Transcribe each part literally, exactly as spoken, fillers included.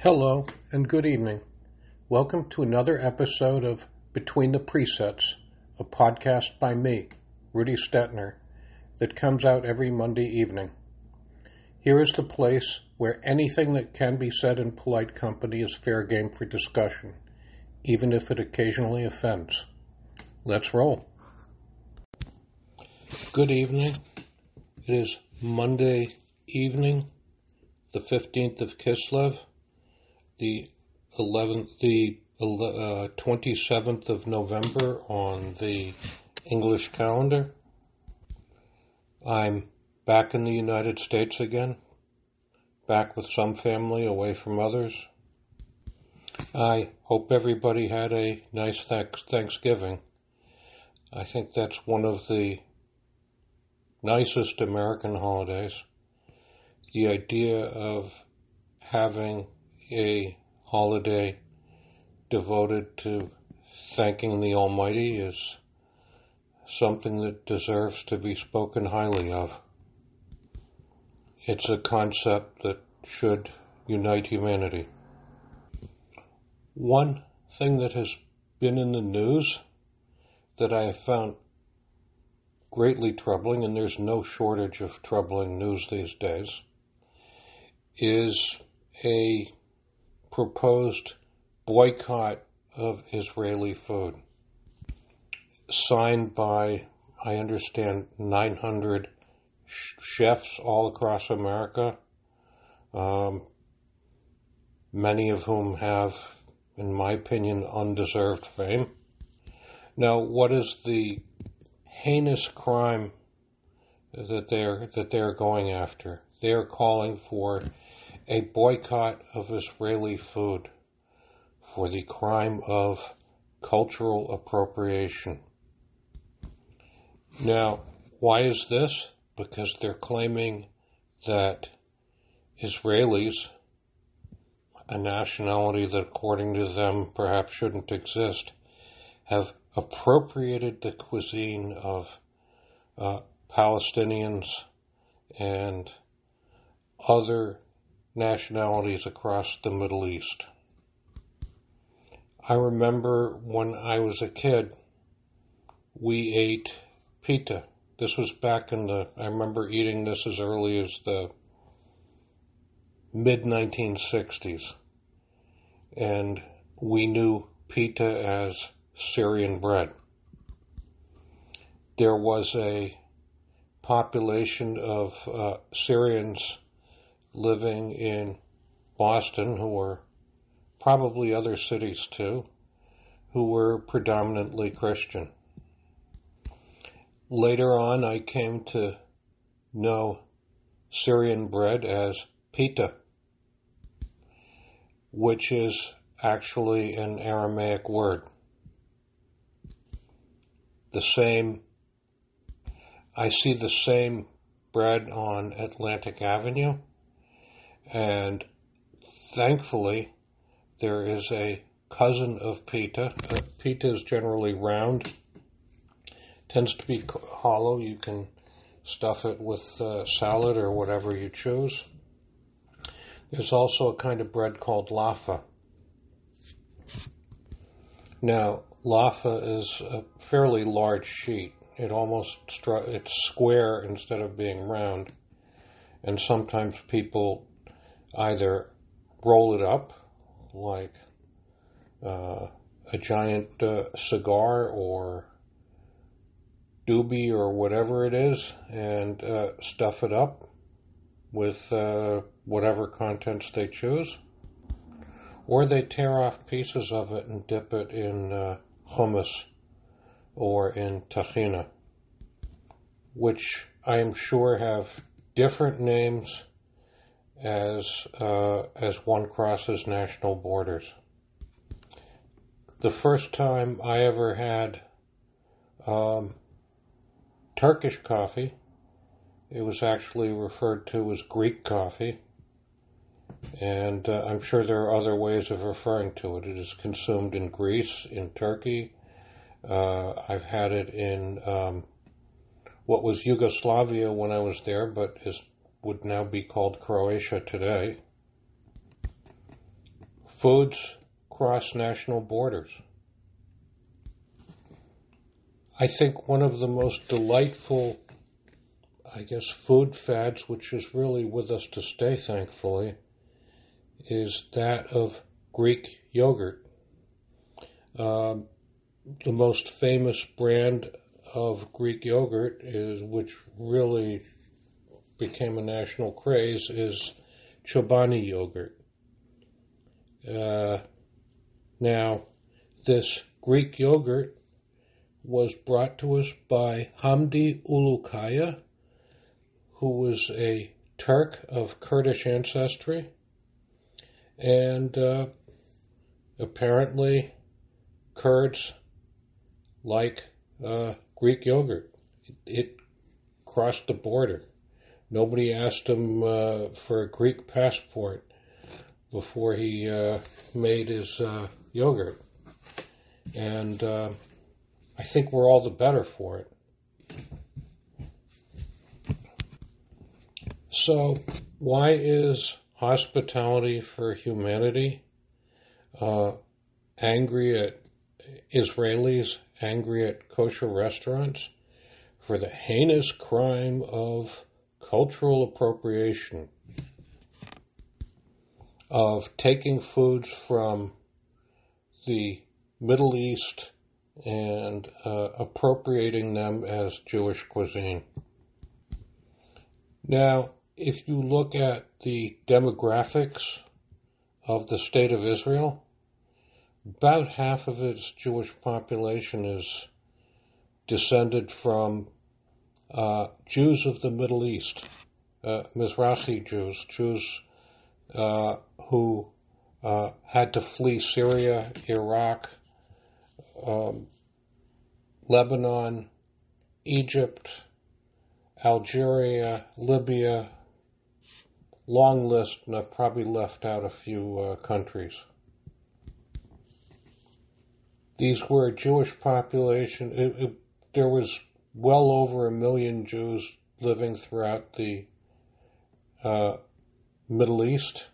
Hello and good evening. Welcome to another episode of Between the Presets, a podcast by me, Rudy Stettner, that comes out every Monday evening. Here is the place where anything that can be said in polite company is fair game for discussion, even if it occasionally offends. Let's roll. Good evening. It is Monday evening, the fifteenth of Kislev, the eleventh, the uh, twenty-seventh of November on the English calendar. I'm back in the United States again, back with some family, away from others. I hope everybody had a nice Thanksgiving. I think that's one of the nicest American holidays. The idea of having a holiday devoted to thanking the Almighty is something that deserves to be spoken highly of. It's a concept that should unite humanity. One thing that has been in the news that I have found greatly troubling, and there's no shortage of troubling news these days, is a proposed boycott of Israeli food, signed by, I understand, nine hundred sh- chefs all across America, um, many of whom have, in my opinion, undeserved fame. Now, what is the heinous crime that they're that they're going after? They're calling for a boycott of Israeli food for the crime of cultural appropriation. Now, why is this? Because they're claiming that Israelis, a nationality that according to them perhaps shouldn't exist, have appropriated the cuisine of uh, Palestinians and other nationalities across the Middle East. I remember when I was a kid, we ate pita. This was back in the, I remember eating this as early as the mid nineteen sixties. And we knew pita as Syrian bread. There was a population of uh, Syrians living in Boston, who were probably other cities too, who were predominantly Christian. Later on, I came to know Syrian bread as pita, which is actually an Aramaic word. The same, I see the same bread on Atlantic Avenue, and thankfully there is a cousin of pita. Uh, pita is generally round, tends to be hollow. You can stuff it with uh, salad or whatever you choose. There's also a kind of bread called laffa. Now, laffa is a fairly large sheet. It almost, it's square instead of being round. And sometimes people either roll it up like uh, a giant uh, cigar or doobie or whatever it is, and uh, stuff it up with uh, whatever contents they choose. Or they tear off pieces of it and dip it in uh, hummus or in tahina, which I am sure have different names as uh, as one crosses national borders. The first time I ever had um, Turkish coffee, it was actually referred to as Greek coffee, and uh, I'm sure there are other ways of referring to it. It is consumed in Greece, in Turkey. Uh, I've had it in um, what was Yugoslavia when I was there, but is would now be called Croatia today. Foods cross national borders. I think one of the most delightful, I guess, food fads, which is really with us to stay, thankfully, is that of Greek yogurt. Um, the most famous brand of Greek yogurt, is which really became a national craze, is Chobani yogurt. Uh, now, this Greek yogurt was brought to us by Hamdi Ulukaya, who was a Turk of Kurdish ancestry, and uh, apparently Kurds like uh, Greek yogurt. It, it crossed the border. Nobody asked him uh, for a Greek passport before he uh, made his uh, yogurt. And uh, I think we're all the better for it. So, why is Hospitality for Humanity uh, angry at Israelis, angry at kosher restaurants for the heinous crime of cultural appropriation, of taking foods from the Middle East and uh, appropriating them as Jewish cuisine? Now, if you look at the demographics of the state of Israel, about half of its Jewish population is descended from uh, Jews of the Middle East, uh, Mizrahi Jews, Jews uh, who uh, had to flee Syria, Iraq, um, Lebanon, Egypt, Algeria, Libya, long list, and I've probably left out a few uh, countries. These were a Jewish population. It, it, there was well over a million Jews living throughout the uh, Middle East,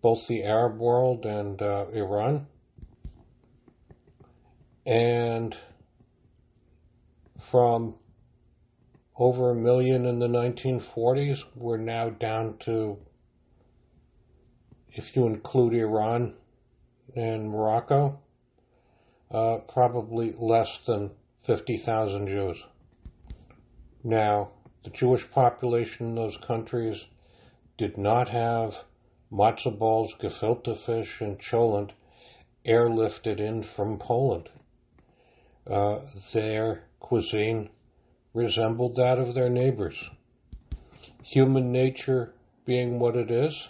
both the Arab world and uh, Iran. And from over a million in the nineteen forties, we're now down to, if you include Iran and Morocco, Uh, probably less than fifty thousand Jews. Now, the Jewish population in those countries did not have matzo balls, gefilte fish, and cholent airlifted in from Poland. Uh, their cuisine resembled that of their neighbors. Human nature being what it is,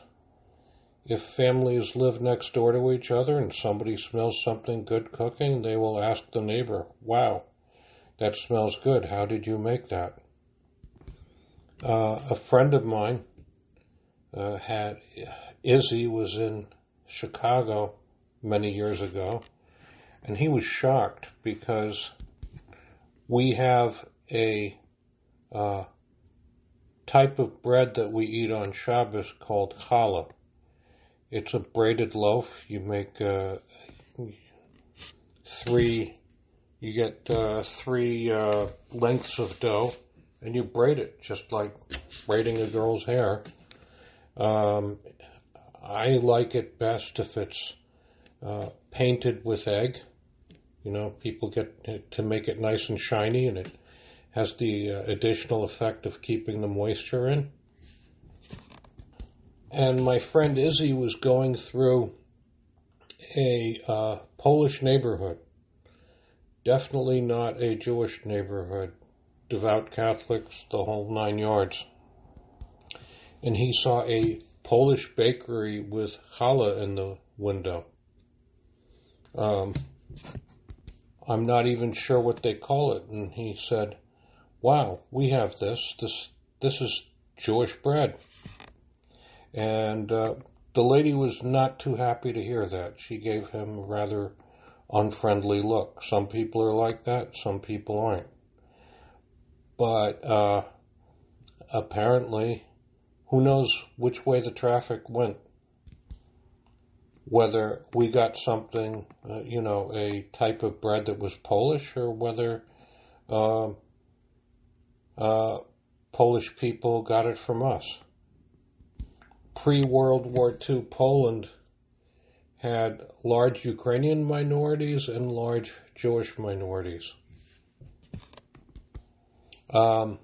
if families live next door to each other and somebody smells something good cooking, they will ask the neighbor, "Wow, that smells good. How did you make that?" Uh, a friend of mine uh, had, Izzy was in Chicago many years ago, and he was shocked because we have a uh, type of bread that we eat on Shabbos called challah. It's a braided loaf. You make uh, three, you get uh, three uh, lengths of dough, and you braid it, just like braiding a girl's hair. Um, I like it best if it's uh, painted with egg. You know, people get to make it nice and shiny, and it has the uh, additional effect of keeping the moisture in. And my friend Izzy was going through a uh, Polish neighborhood, definitely not a Jewish neighborhood, devout Catholics, the whole nine yards. And he saw a Polish bakery with challah in the window. Um, I'm not even sure what they call it. And he said, "Wow, we have this. This this is Jewish bread." And uh, the lady was not too happy to hear that. She gave him a rather unfriendly look. Some people are like that, some people aren't. But uh, apparently, who knows which way the traffic went. whether we got something, uh, you know, a type of bread that was Polish, or whether uh, uh, Polish people got it from us. Pre-World War Two Poland had large Ukrainian minorities and large Jewish minorities. Um,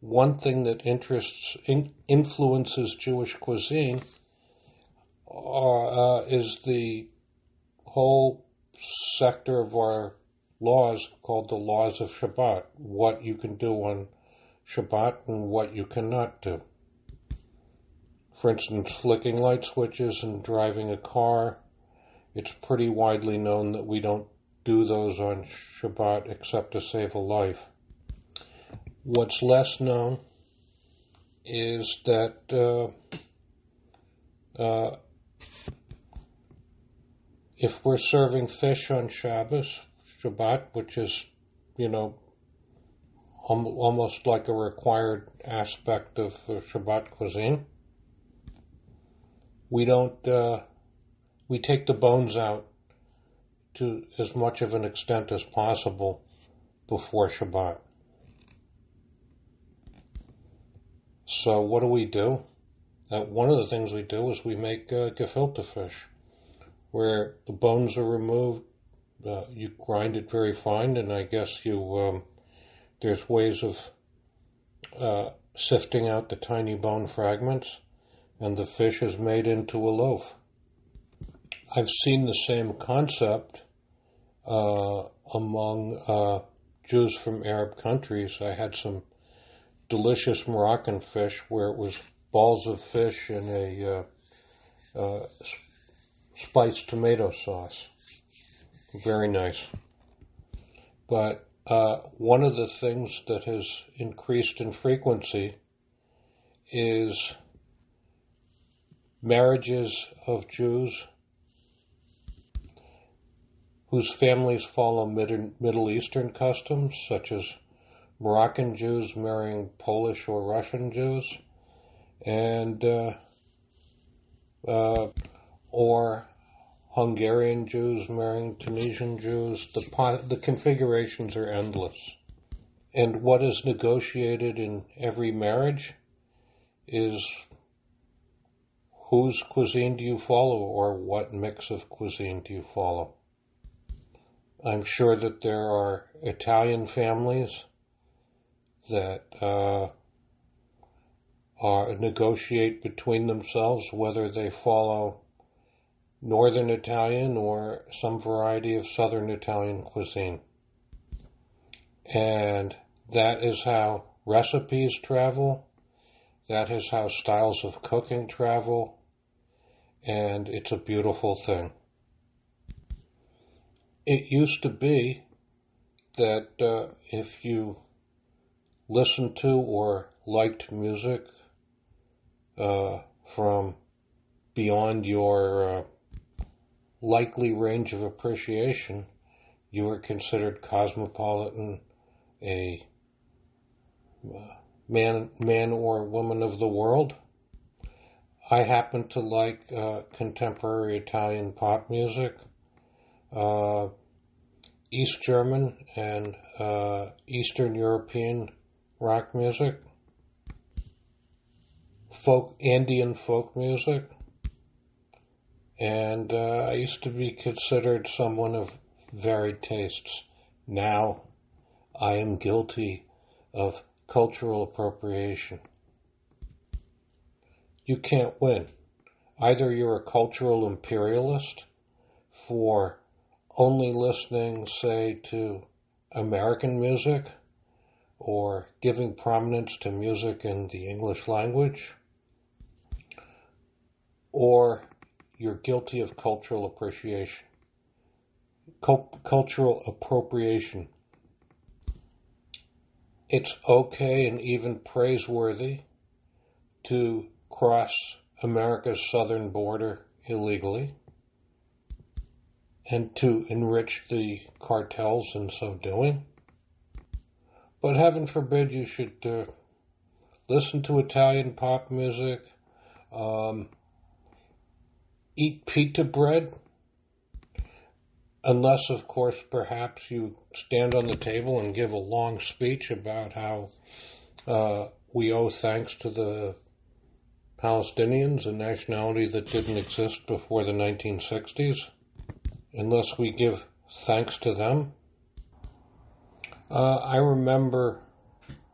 one thing that interests in, influences Jewish cuisine uh, uh, is the whole sector of our laws called the laws of Shabbat, what you can do on Shabbat and what you cannot do. For instance, flicking light switches and driving a car, it's pretty widely known that we don't do those on Shabbat except to save a life. What's less known is that uh, uh, if we're serving fish on Shabbos, Shabbat, which is, you know, al- almost like a required aspect of uh, Shabbat cuisine, We don't, uh, we take the bones out to as much of an extent as possible before Shabbat. So what do we do? Uh, one of the things we do is we make uh, gefilte fish, where the bones are removed. Uh, you grind it very fine, and I guess you, um, there's ways of uh, sifting out the tiny bone fragments, and the fish is made into a loaf. I've seen the same concept uh, among uh, Jews from Arab countries. I had some delicious Moroccan fish where it was balls of fish in a uh, uh, spiced tomato sauce. Very nice. But uh, one of the things that has increased in frequency is marriages of Jews whose families follow Middle Eastern customs, such as Moroccan Jews marrying Polish or Russian Jews, and uh, uh, or Hungarian Jews marrying Tunisian Jews. The po- the configurations are endless. And what is negotiated in every marriage is whose cuisine do you follow, or what mix of cuisine do you follow? I'm sure that there are Italian families that uh, are, negotiate between themselves whether they follow Northern Italian or some variety of Southern Italian cuisine. And that is how recipes travel. That is how styles of cooking travel. And it's a beautiful thing. It used to be that uh, if you listened to or liked music uh, from beyond your uh, likely range of appreciation, you were considered cosmopolitan, a uh, man man or woman of the world. I happen to like uh, contemporary Italian pop music. Uh, East German and uh, Eastern European rock music, folk, Andean folk music, and uh, I used to be considered someone of varied tastes. Now I am guilty of cultural appropriation. You can't win. Either you're a cultural imperialist for only listening, say, to American music, or giving prominence to music in the English language, or you're guilty of cultural appreciation, Cul- cultural appropriation. It's okay and even praiseworthy to cross America's southern border illegally, and to enrich the cartels in so doing. But heaven forbid you should uh, listen to Italian pop music, um, eat pita bread, unless, of course, perhaps you stand on the table and give a long speech about how uh, we owe thanks to the Palestinians, a nationality that didn't exist before the nineteen sixties, unless we give thanks to them. Uh, I remember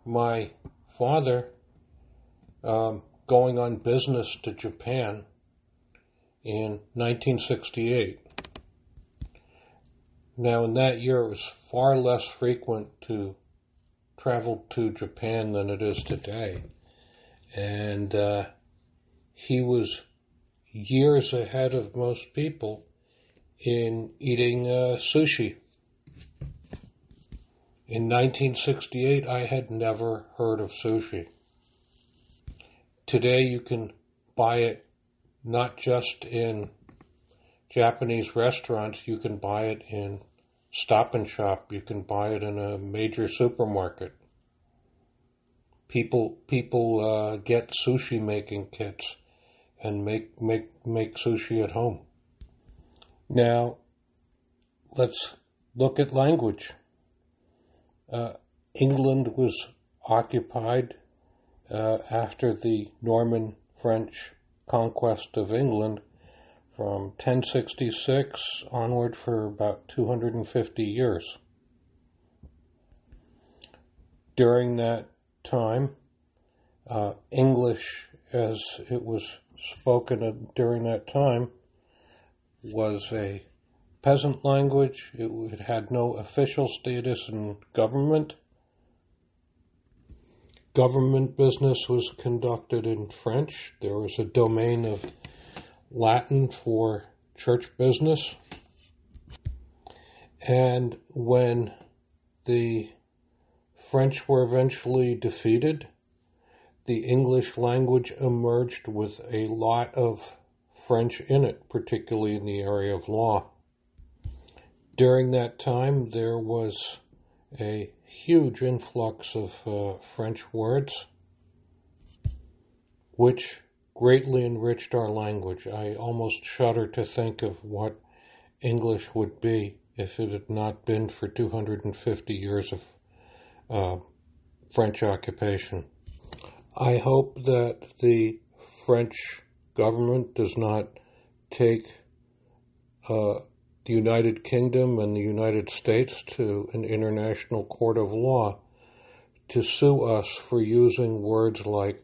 my father um, going on business to Japan in nineteen sixty-eight. Now, in that year, it was far less frequent to travel to Japan than it is today. And uh, he was years ahead of most people in eating uh, sushi. In nineteen sixty-eight, I had never heard of sushi. Today, you can buy it not just in Japanese restaurants, you can buy it in Stop and Shop, you can buy it in a major supermarket. People people uh, get sushi making kits and make make make sushi at home. Now, let's look at language. Uh, England was occupied uh, after the Norman French conquest of England from ten sixty-six onward for about two hundred fifty years. During that time, uh, English, as it was spoken during that time, was a peasant language. It, it had no official status in government. Government business was conducted in French. There was a domain of Latin for church business. And when the French were eventually defeated, the English language emerged with a lot of French in it, particularly in the area of law. During that time, there was a huge influx of uh, French words, which greatly enriched our language. I almost shudder to think of what English would be if it had not been for two hundred fifty years of uh, French occupation. I hope that the French government does not take uh, the United Kingdom and the United States to an international court of law to sue us for using words like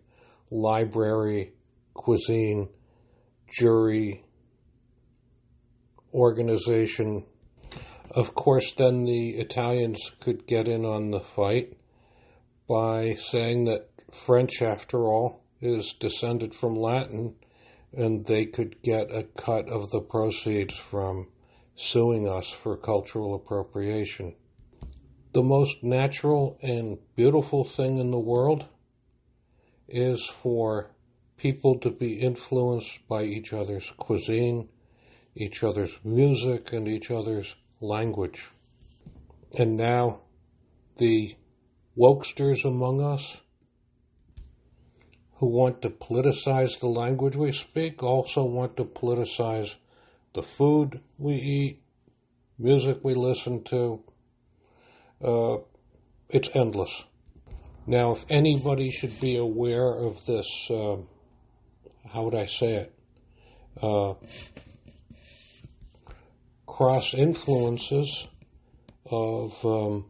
library, cuisine, jury, organization. Of course, then the Italians could get in on the fight by saying that French, after all, is descended from Latin, and they could get a cut of the proceeds from suing us for cultural appropriation. The most natural and beautiful thing in the world is for people to be influenced by each other's cuisine, each other's music, and each other's language. And now the wokesters among us who want to politicize the language we speak also want to politicize the food we eat, music we listen to. Uh, it's endless. Now, if anybody should be aware of this, uh, how would I say it, uh, cross influences of um,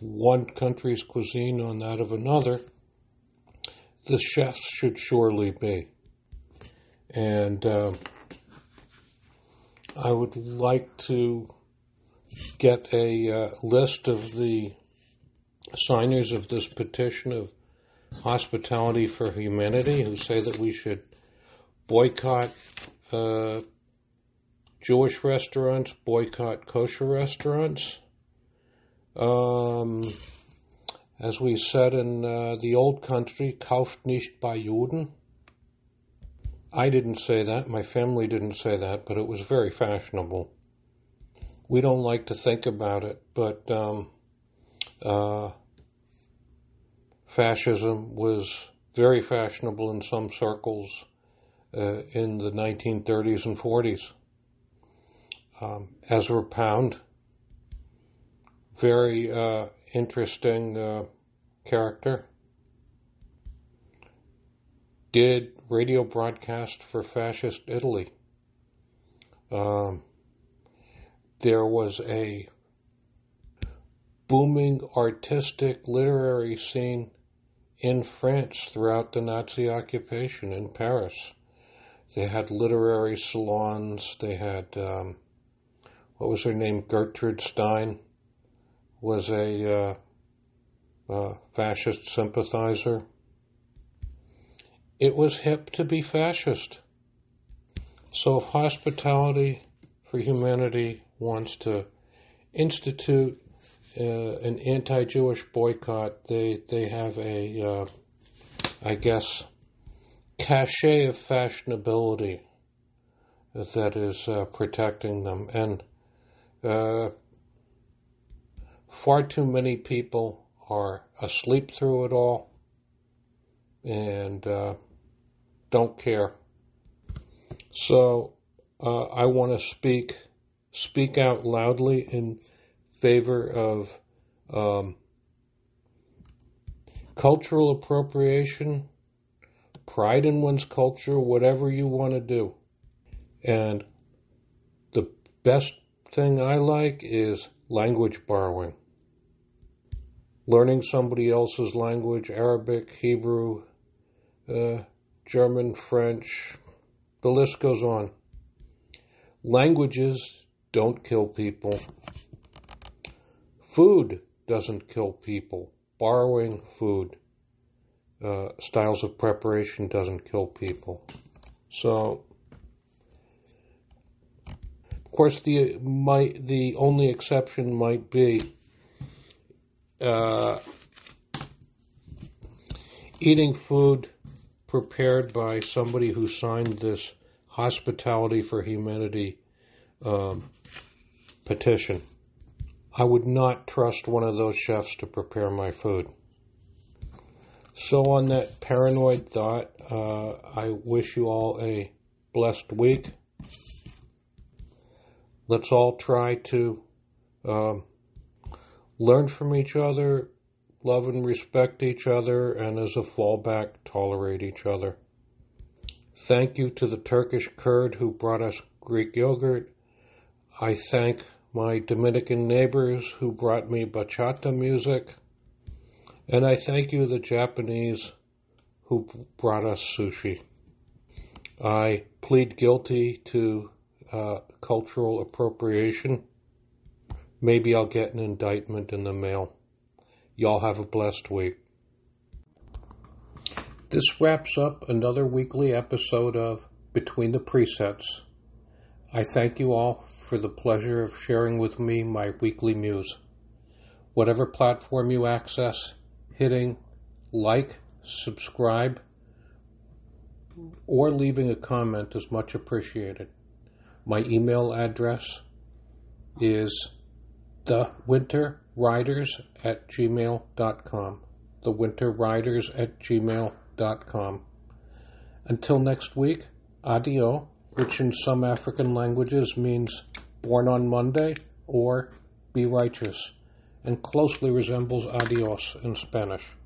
one country's cuisine on that of another, the chefs should surely be. And uh, I would like to get a uh, list of the signers of this petition of Hospitality for Humanity who say that we should boycott uh, Jewish restaurants, boycott kosher restaurants. Um, as we said in uh, the old country, Kauft nicht bei Juden. I didn't say that, my family didn't say that, but it was very fashionable. We don't like to think about it, but um, uh, fascism was very fashionable in some circles uh, in the nineteen thirties and forties. Um, Ezra Pound, very uh, interesting uh, character, did radio broadcast for fascist Italy. Um, there was a booming artistic literary scene in France throughout the Nazi occupation in Paris. They had literary salons. They had, um, what was her name? Gertrude Stein was a uh, uh, fascist sympathizer. It was hip to be fascist. So if Hospitality for Humanity wants to institute uh, an anti-Jewish boycott, they they have a, uh, I guess, cachet of fashionability that is uh, protecting them. And uh, far too many people are asleep through it all and uh, don't care. So uh, I want to speak speak out loudly in favor of um, cultural appropriation, pride in one's culture, whatever you want to do. And the best thing I like is language borrowing. Learning somebody else's language, Arabic, Hebrew, uh, German, French. The list goes on. Languages don't kill people. Food doesn't kill people. Borrowing food, uh, styles of preparation doesn't kill people. So, of course, the my, the only exception might be uh, eating food prepared by somebody who signed this Hospitality for Humanity um, petition. I would not trust one of those chefs to prepare my food. So on that paranoid thought, uh, I wish you all a blessed week. Let's all try to um, learn from each other, love and respect each other, and as a fallback, tolerate each other. Thank you to the Turkish Kurd who brought us Greek yogurt. I thank my Dominican neighbors who brought me bachata music. And I thank you, the Japanese, who brought us sushi. I plead guilty to uh, cultural appropriation. Maybe I'll get an indictment in the mail. Y'all have a blessed week. This wraps up another weekly episode of Between the Presets. I thank you all for the pleasure of sharing with me my weekly muse. Whatever platform you access, hitting like, subscribe, or leaving a comment is much appreciated. My email address is the winter riders at gmail dot com. the winter riders at gmail dot com. Until next week, adio, which in some African languages means born on Monday or be righteous, and closely resembles adios in Spanish.